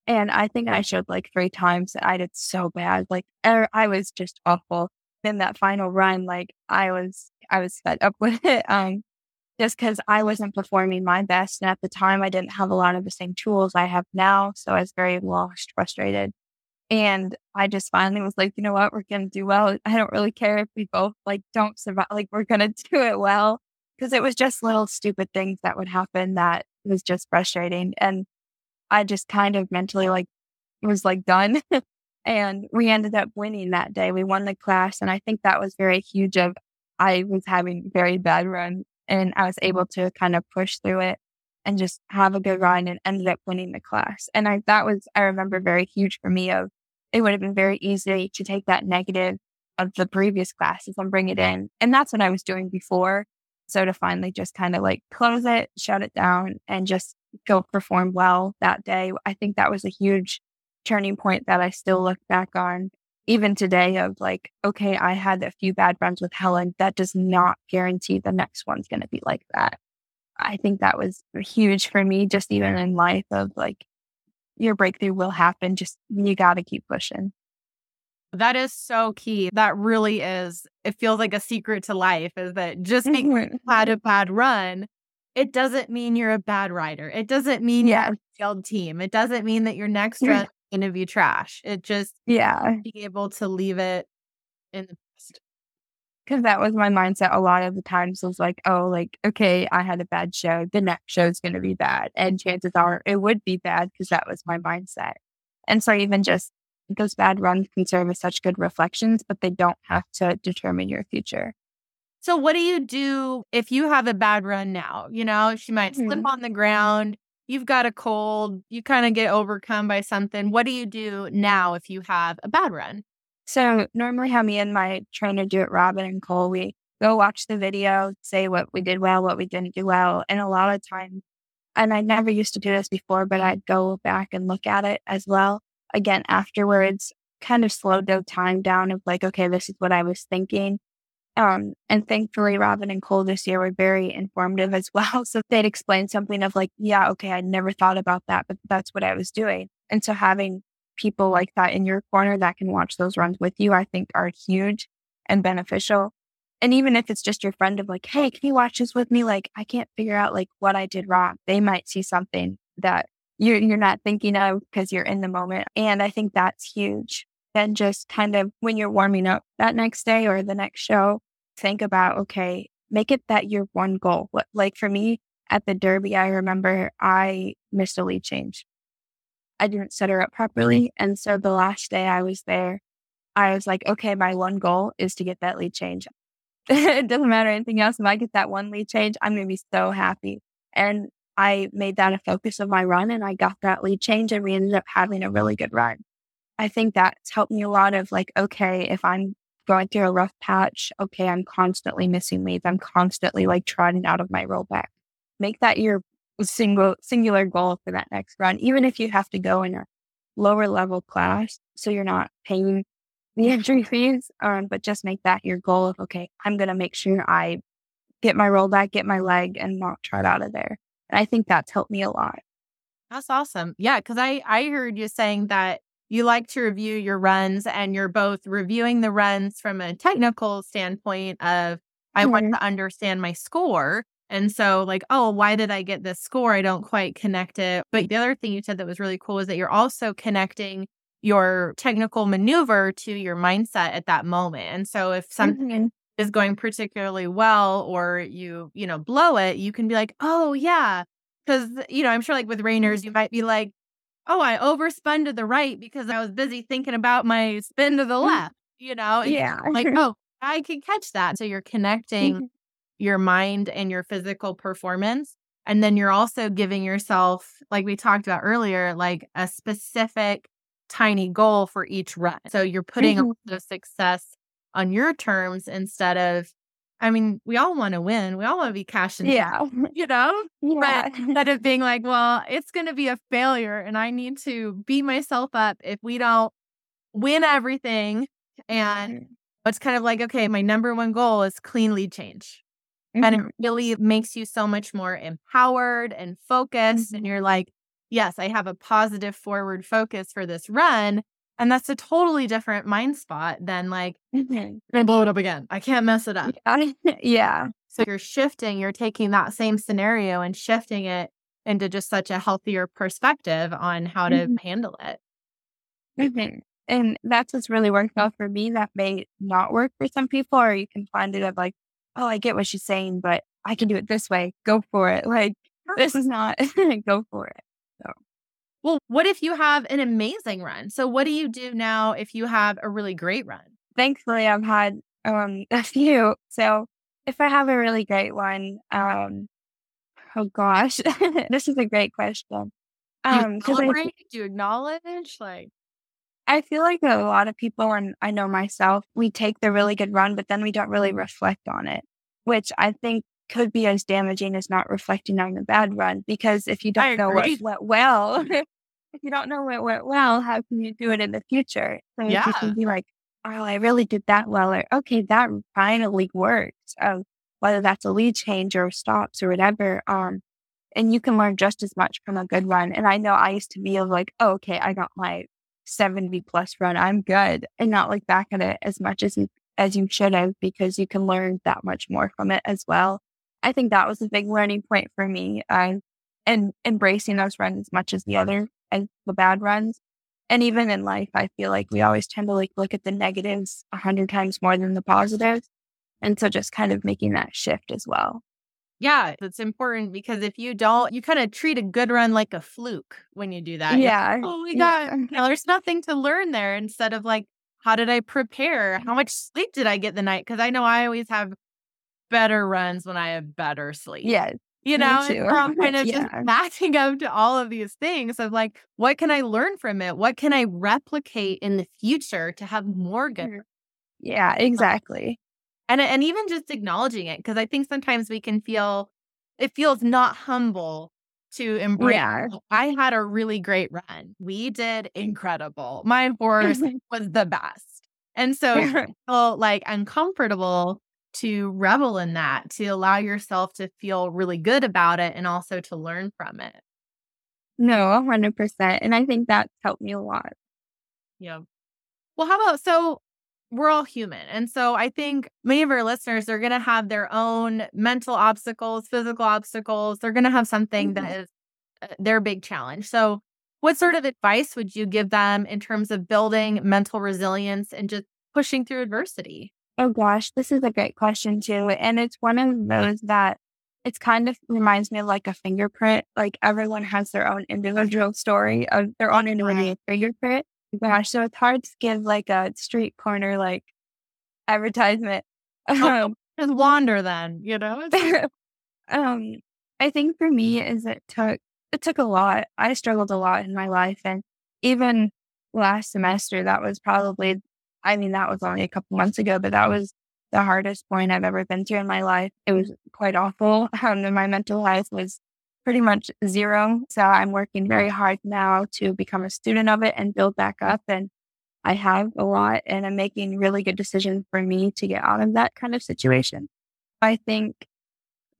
And I think I showed like 3 times. I did so bad. Like I was just awful. Then that final run, like I was fed up with it. Just because I wasn't performing my best. And at the time, I didn't have a lot of the same tools I have now. So I was very lost, frustrated. And I just finally was like, you know what, we're going to do well. I don't really care if we both like don't survive, like we're going to do it well. Because it was just little stupid things that would happen that was just frustrating. And I just kind of mentally like was like done. And we ended up winning that day. We won the class. And I think that was very huge of I was having very bad run and I was able to kind of push through it and just have a good run and ended up winning the class. And I remember very huge for me of it would have been very easy to take that negative of the previous classes and bring it in. And that's what I was doing before. So to finally just kind of like close it, shut it down and just go perform well that day. I think that was a huge turning point that I still look back on even today of like, okay, I had a few bad runs with Helen. That does not guarantee the next one's going to be like that. I think that was huge for me, just even in life of like, your breakthrough will happen. Just, you got to keep pushing. That is so key. That really is. It feels like a secret to life is that just because you had a bad run, it doesn't mean you're a bad rider. It doesn't mean you're a failed team. It doesn't mean that your next run is going to be trash. It just being able to leave it in the past. Because that was my mindset a lot of the times was like, oh, like, okay, I had a bad show. The next show is going to be bad. And chances are it would be bad because that was my mindset. And so even just those bad runs can serve as such good reflections, but they don't have to determine your future. So what do you do if you have a bad run now? You know, she might slip on the ground. You've got a cold. You kind of get overcome by something. What do you do now if you have a bad run? So normally how me and my trainer do it, Robin and Cole, we go watch the video, say what we did well, what we didn't do well. And a lot of times, and I never used to do this before, but I'd go back and look at it as well. Again, afterwards, kind of slowed the time down of like, okay, this is what I was thinking. And thankfully, Robin and Cole this year were very informative as well. So they'd explain something of like, yeah, okay, I never thought about that, but that's what I was doing. And so having people like that in your corner that can watch those runs with you, I think are huge and beneficial. And even if it's just your friend of like, hey, can you watch this with me? Like, I can't figure out like what I did wrong. They might see something that you're not thinking of because you're in the moment. And I think that's huge. Then just kind of when you're warming up that next day or the next show, think about, okay, make it that your one goal. Like for me at the Derby, I remember I missed a lead change. I didn't set her up properly. And so the last day I was there, I was like, okay, my one goal is to get that lead change. It doesn't matter anything else. If I get that one lead change, I'm going to be so happy. And I made that a focus of my run and I got that lead change and we ended up having a really good run. I think that's helped me a lot of like, okay, if I'm going through a rough patch, okay, I'm constantly missing leads. I'm constantly like trotting out of my rollback. Make that your singular goal for that next run, even if you have to go in a lower level class, so you're not paying the entry fees, but just make that your goal of, okay, I'm going to make sure I get my rollback, get my leg, and not trot out of there. And I think that's helped me a lot. That's awesome. Yeah, because I heard you saying that you like to review your runs, and you're both reviewing the runs from a technical standpoint of, I want to understand my score. And so like, oh, why did I get this score? I don't quite connect it. But the other thing you said that was really cool is that you're also connecting your technical maneuver to your mindset at that moment. And so if something is going particularly well, or you blow it, you can be like, oh yeah. Because, I'm sure like with Rainers, you might be like, oh, I overspun to the right because I was busy thinking about my spin to the left, Yeah. Like, oh, I can catch that. So you're connecting your mind and your physical performance. And then you're also giving yourself, like we talked about earlier, like a specific tiny goal for each run. So you're putting the success on your terms instead of, I mean, we all want to win. We all want to be cashing. Yeah. Yeah. But instead of being like, well, it's going to be a failure and I need to beat myself up if we don't win everything. And it's kind of like, okay, my number one goal is clean lead change. And it really makes you so much more empowered and focused. And you're like, yes, I have a positive forward focus for this run. And that's a totally different mind spot than like, I'm going to blow it up again. I can't mess it up. Yeah. So you're shifting, you're taking that same scenario and shifting it into just such a healthier perspective on how to handle it. And that's what's really worked well for me. That may not work for some people, or you can find it of like, oh, I get what she's saying, but I can do it this way. Go for it. Like, this is not, go for it. So, well, what if you have an amazing run? So what do you do now if you have a really great run? Thankfully, I've had a few. So if I have a really great one, oh gosh, this is a great question. Do you acknowledge? Like, I feel like a lot of people, and I know myself, we take the really good run, but then we don't really reflect on it, which I think could be as damaging as not reflecting on the bad run. Because if you don't know what went well, if you don't know what went well, how can you do it in the future? So you can be like, oh, I really did that well, or okay, that finally worked, whether that's a lead change or stops or whatever. And you can learn just as much from a good run. And I know I used to be of like, oh, okay, I got my 70 plus run, I'm good, and not like back at it as much as you should have, because you can learn that much more from it as well. I think that was a big learning point for me, and embracing those runs as much as the bad runs. And even in life, I feel like we always tend to like look at the negatives 100 times more than the positives, and so just kind of making that shift as well. Yeah, it's important, because if you don't, you kind of treat a good run like a fluke when you do that. Yeah. Like, oh my God. Yeah. Now, there's nothing to learn there, instead of like, how did I prepare? How much sleep did I get the night? Because I know I always have better runs when I have better sleep. Yeah. Me too. I'm kind of just backing up to all of these things of like, what can I learn from it? What can I replicate in the future to have more good? Yeah, exactly. And even just acknowledging it, because I think sometimes we can feel, it feels not humble to embrace. Yeah. I had a really great run. We did incredible. My horse was the best. And so I feel like uncomfortable to revel in that, to allow yourself to feel really good about it and also to learn from it. No, 100%. And I think that's helped me a lot. Yeah. Well, how about, so we're all human. And so I think many of our listeners are going to have their own mental obstacles, physical obstacles. They're going to have something that is their big challenge. So what sort of advice would you give them in terms of building mental resilience and just pushing through adversity? Oh gosh, this is a great question too. And it's one of those that it's kind of reminds me of like a fingerprint. Like everyone has their own individual story, their own individual fingerprint. Gosh, so it's hard to give like a street corner like advertisement. Just wander then, I think for me is it took a lot. I struggled a lot in my life, and even last semester, that was probably, I mean, that was only a couple months ago, but that was the hardest point I've ever been through in my life. It was quite awful. And my mental health was pretty much zero. So I'm working very hard now to become a student of it and build back up. And I have a lot, and I'm making really good decisions for me to get out of that kind of situation. I think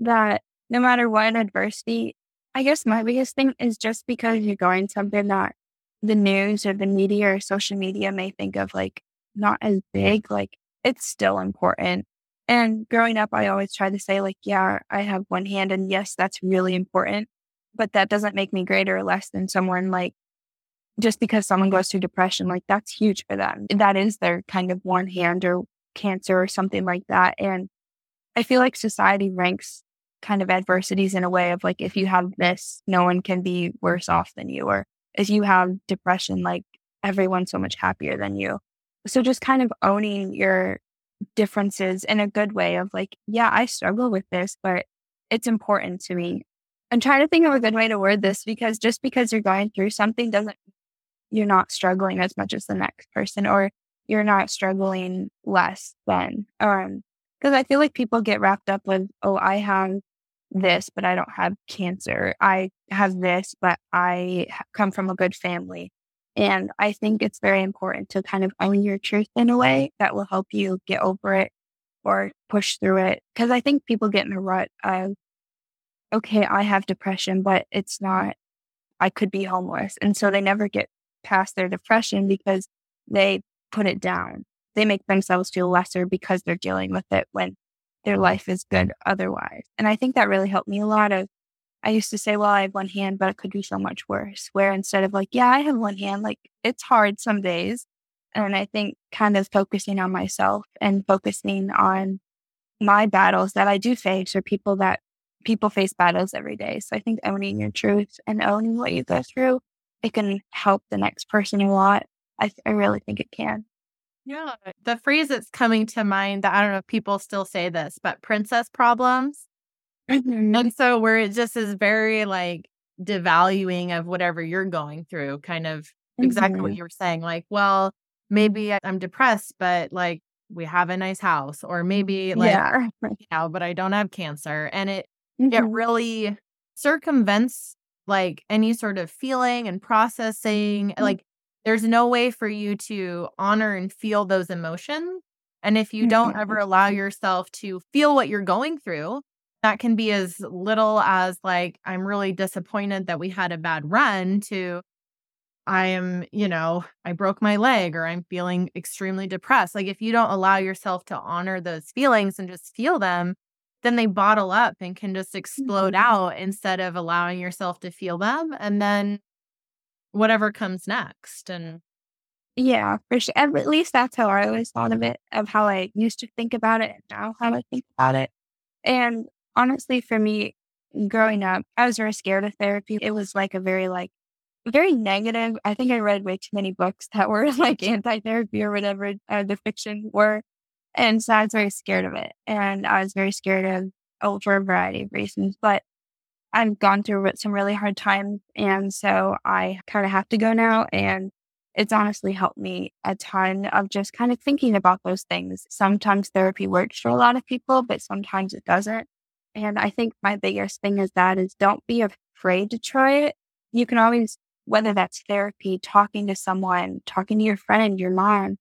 that no matter what adversity, I guess my biggest thing is just because you're going something that the news or the media or social media may think of like not as big, like it's still important. And growing up, I always try to say like, yeah, I have one hand and yes, that's really important, but that doesn't make me greater or less than someone. Like just because someone goes through depression, like that's huge for them. That is their kind of one hand, or cancer or something like that. And I feel like society ranks kind of adversities in a way of like, if you have this, no one can be worse off than you. Or if you have depression, like everyone's so much happier than you. So just kind of owning your differences in a good way of like, yeah, I struggle with this, but it's important to me. I'm trying to think of a good way to word this, because just because you're going through something doesn't, you're not struggling as much as the next person, or you're not struggling less than, because I feel like people get wrapped up with, oh, I have this, but I don't have cancer. I have this, but I come from a good family. And I think it's very important to kind of own your truth in a way that will help you get over it or push through it. Because I think people get in a rut of, okay, I have depression, but it's not, I could be homeless. And so they never get past their depression because they put it down. They make themselves feel lesser because they're dealing with it when their life is good otherwise. And I think that really helped me a lot of, I used to say, well, I have one hand, but it could be so much worse. Where instead of like, yeah, I have one hand, like it's hard some days. And I think kind of focusing on myself and focusing on my battles that I do face, or people face battles every day. So I think owning your truth and owning what you go through, it can help the next person a lot. I really think it can. Yeah. The phrase that's coming to mind that I don't know if people still say this, but princess problems. Mm-hmm. And so where it just is very like devaluing of whatever you're going through, kind of exactly what you were saying. Like, well, maybe I'm depressed, but like we have a nice house, or maybe like, you know, but I don't have cancer. And it really circumvents like any sort of feeling and processing. Mm-hmm. Like there's no way for you to honor and feel those emotions. And if you don't ever allow yourself to feel what you're going through, that can be as little as like, I'm really disappointed that we had a bad run, to I am, you know, I broke my leg, or I'm feeling extremely depressed. Like if you don't allow yourself to honor those feelings and just feel them, then they bottle up and can just explode out instead of allowing yourself to feel them. And then whatever comes next. And yeah, for sure. At least that's how I always thought of it, of how I used to think about it and now how I think about it. And honestly, for me, growing up, I was very scared of therapy. It was like a very negative. I think I read way too many books that were like anti-therapy or whatever the fiction were. And so I was very scared of it. And I was very scared of, for a variety of reasons. But I've gone through some really hard times. And so I kind of have to go now. And it's honestly helped me a ton of just kind of thinking about those things. Sometimes therapy works for a lot of people, but sometimes it doesn't. And I think my biggest thing is that is don't be afraid to try it. You can always, whether that's therapy, talking to someone, talking to your friend, your mom,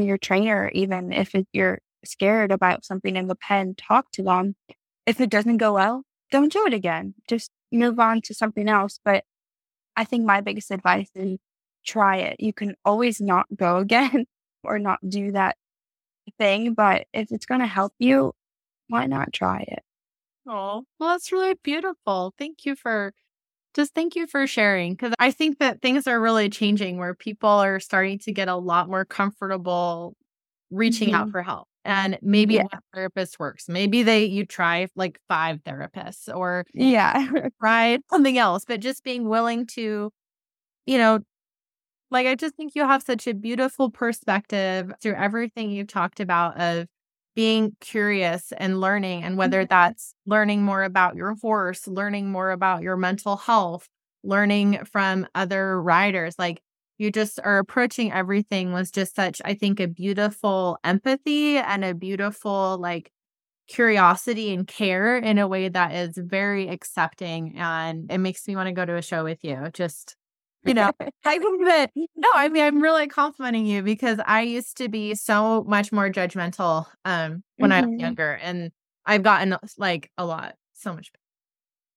your trainer, even if you're scared about something in the pen, talk to them. If it doesn't go well, don't do it again. Just move on to something else. But I think my biggest advice is try it. You can always not go again or not do that thing. But if it's going to help you, why not try it? Oh, well, that's really beautiful. Thank you for sharing, because I think that things are really changing where people are starting to get a lot more comfortable reaching out for help. And maybe one therapist works. Maybe you try like 5 therapists or try something else, but just being willing to, you know, like I just think you have such a beautiful perspective through everything you've talked about of being curious and learning, and whether that's learning more about your horse, learning more about your mental health, learning from other riders, like you just are approaching everything was just such, I think, a beautiful empathy and a beautiful like curiosity and care in a way that is very accepting. And it makes me want to go to a show with you. Just, you know, I think that, no, I mean, I'm really complimenting you because I used to be so much more judgmental when I was younger, and I've gotten like a lot, so much better.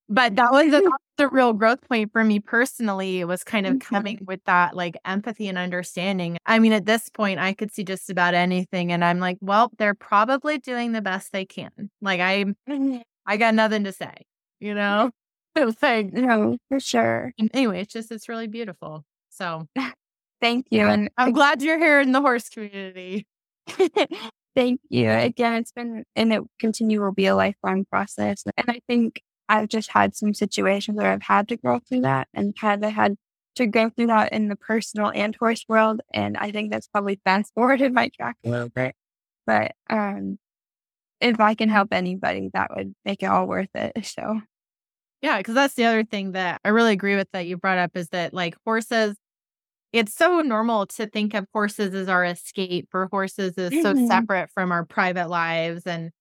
But that was the real growth point for me personally, was kind of coming with that like empathy and understanding. I mean, at this point, I could see just about anything. And I'm like, well, they're probably doing the best they can. Like I got nothing to say, you know? It was like, no, for sure. And anyway, it's really beautiful. So thank you. And I'm glad you're here in the horse community. Thank you. Again, it's been, and it continue will be a lifelong process. And I think I've just had some situations where I've had to grow through that, and kind of had to go through that in the personal and horse world. And I think that's probably fast forwarded my track a little bit. But if I can help anybody, that would make it all worth it. So, yeah, because that's the other thing that I really agree with that you brought up, is that like horses, it's so normal to think of horses as our escape, or horses is so separate from our private lives. And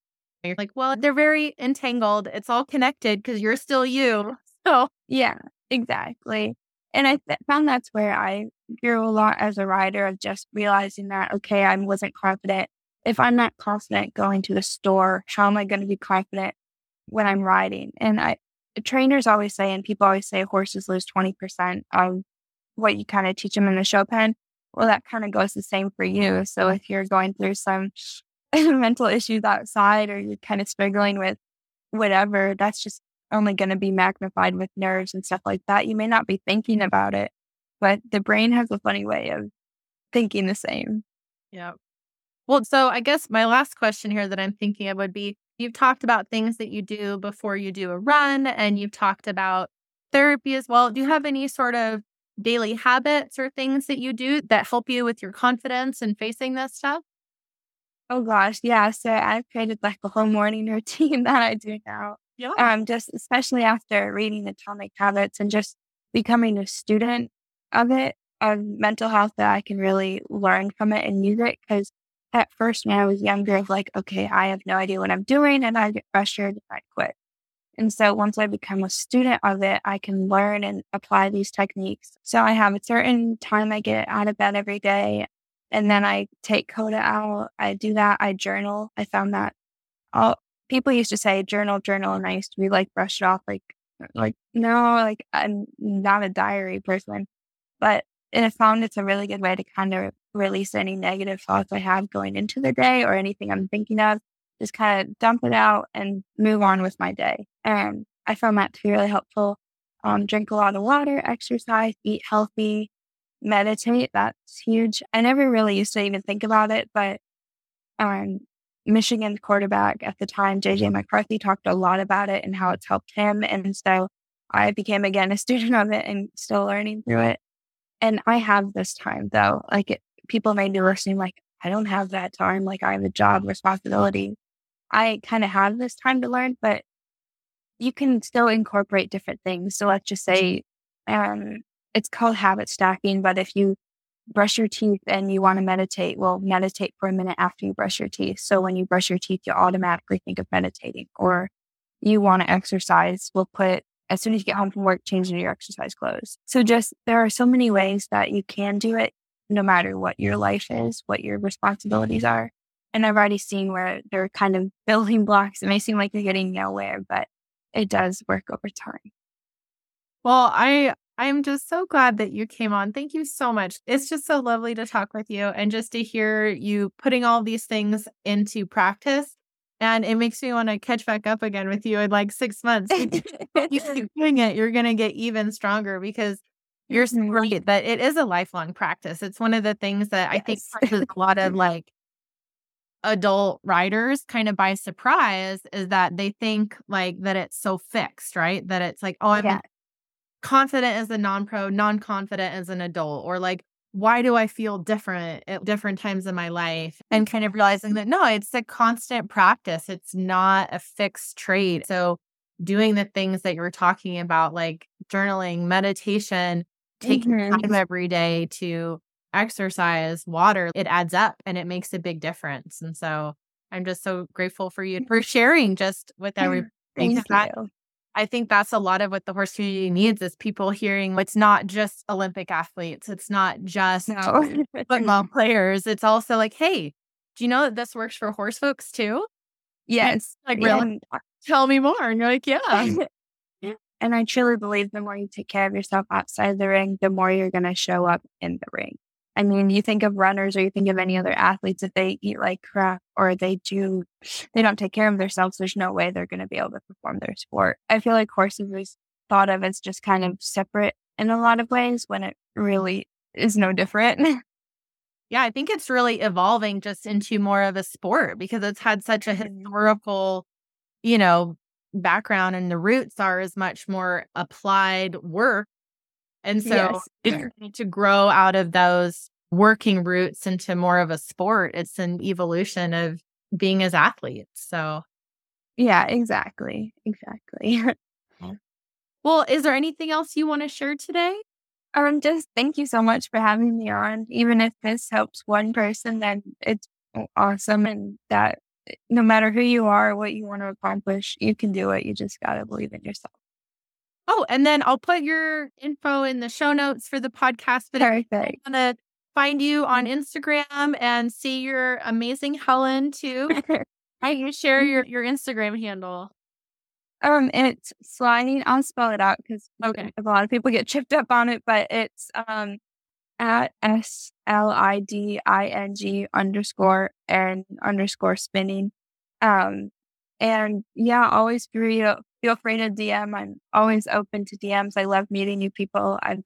you're like, well, they're very entangled. It's all connected because you're still you. So yeah, exactly. And I found that's where I grew a lot as a rider, of just realizing that, okay, I wasn't confident. If I'm not confident going to the store, how am I going to be confident when I'm riding? And trainers always say, and people always say, horses lose 20% of what you kind of teach them in the show pen. Well, that kind of goes the same for you. So if you're going through some mental issues outside, or you're kind of struggling with whatever, that's just only going to be magnified with nerves and stuff like that. You may not be thinking about it, but the brain has a funny way of thinking the same. Yeah. Well, so I guess my last question here that I'm thinking of would be, you've talked about things that you do before you do a run, and you've talked about therapy as well. Do you have any sort of daily habits or things that you do that help you with your confidence and facing this stuff? Oh gosh, yeah. So I've created like a whole morning routine that I do now. Yeah. Just especially after reading Atomic Habits and just becoming a student of it, of mental health, that I can really learn from it and use it. Because at first, when I was younger, of like, okay, I have no idea what I'm doing, and I get frustrated and I quit. And so once I become a student of it, I can learn and apply these techniques. So I have a certain time I get out of bed every day. And then I take Coda out. I do that. I journal. I found that people used to say journal. And I used to be like, brush it off. Like, no, like I'm not a diary person, but I found it's a really good way to kind of release any negative thoughts I have going into the day, or anything I'm thinking of, just kind of dump it out and move on with my day. And I found that to be really helpful. Drink a lot of water, exercise, eat healthy, meditate. That's huge. I never really used to even think about it, but Michigan quarterback at the time, JJ McCarthy, talked a lot about it and how it's helped him. And so I became again a student of it and still learning through it. And I have this time though, like people may be listening like, I don't have that time, like I have a job responsibility. I kind of have this time to learn, but you can still incorporate different things. So let's just say it's called habit stacking, but if you brush your teeth and you want to meditate, well, meditate for a minute after you brush your teeth. So when you brush your teeth, you'll automatically think of meditating. Or you want to exercise, we'll put, as soon as you get home from work, change into your exercise clothes. So just, there are so many ways that you can do it, no matter what your life is, what your responsibilities are. And I've already seen where they're kind of building blocks. It may seem like you're getting nowhere, but it does work over time. Well, I'm just so glad that you came on. Thank you so much. It's just so lovely to talk with you, and just to hear you putting all these things into practice. And it makes me want to catch back up again with you in like 6 months. You keep doing it, you're going to get even stronger, because you're right that it is a lifelong practice. It's one of the things that I think a lot of like adult riders kind of by surprise, is that they think like that it's so fixed, right? That it's like, oh, I'm confident as a non-pro, non-confident as an adult, or like, why do I feel different at different times in my life? And kind of realizing that, no, it's a constant practice. It's not a fixed trait. So doing the things that you're talking about, like journaling, meditation, taking time every day to exercise, water, it adds up and it makes a big difference. And so I'm just so grateful for you for sharing just with everybody. I think that's a lot of what the horse community needs is people hearing it's not just Olympic athletes. It's not just football players. It's also like, hey, do you know that this works for horse folks too? Yes. Like, really? Tell me more. And you're like, yeah. And I truly believe the more you take care of yourself outside the ring, the more you're going to show up in the ring. I mean, you think of runners or you think of any other athletes, if they eat like crap or they don't take care of themselves, there's no way they're going to be able to perform their sport. I feel like horses is thought of as just kind of separate in a lot of ways when it really is no different. Yeah, I think it's really evolving just into more of a sport because it's had such a historical, background, and the roots are as much more applied work. And so It's need to grow out of those working roots into more of a sport. It's an evolution of being as athletes. So, yeah, exactly. Well, is there anything else you want to share today? Just thank you so much for having me on. Even if this helps one person, then it's awesome. And that no matter who you are, what you want to accomplish, you can do it. You just got to believe in yourself. Oh, and then I'll put your info in the show notes for the podcast. But perfect. If you want to find you on Instagram and see your amazing Helen too, you share your Instagram handle. It's sliding. I'll spell it out because a lot of people get tripped up on it. But it's at sliding _and_ spinning. And yeah, always feel free to DM. I'm always open to DMs. I love meeting new people. I've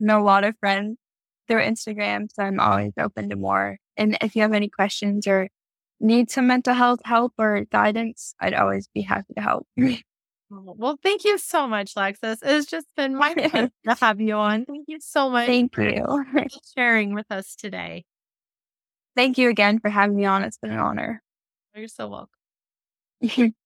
know a lot of friends through Instagram, so I'm always open to more. And if you have any questions or need some mental health help or guidance, I'd always be happy to help. Well, thank you so much, Alexis. It's just been my pleasure to have you on. Thank you so much. Thank you for sharing with us today. Thank you again for having me on. It's been an honor. You're so welcome.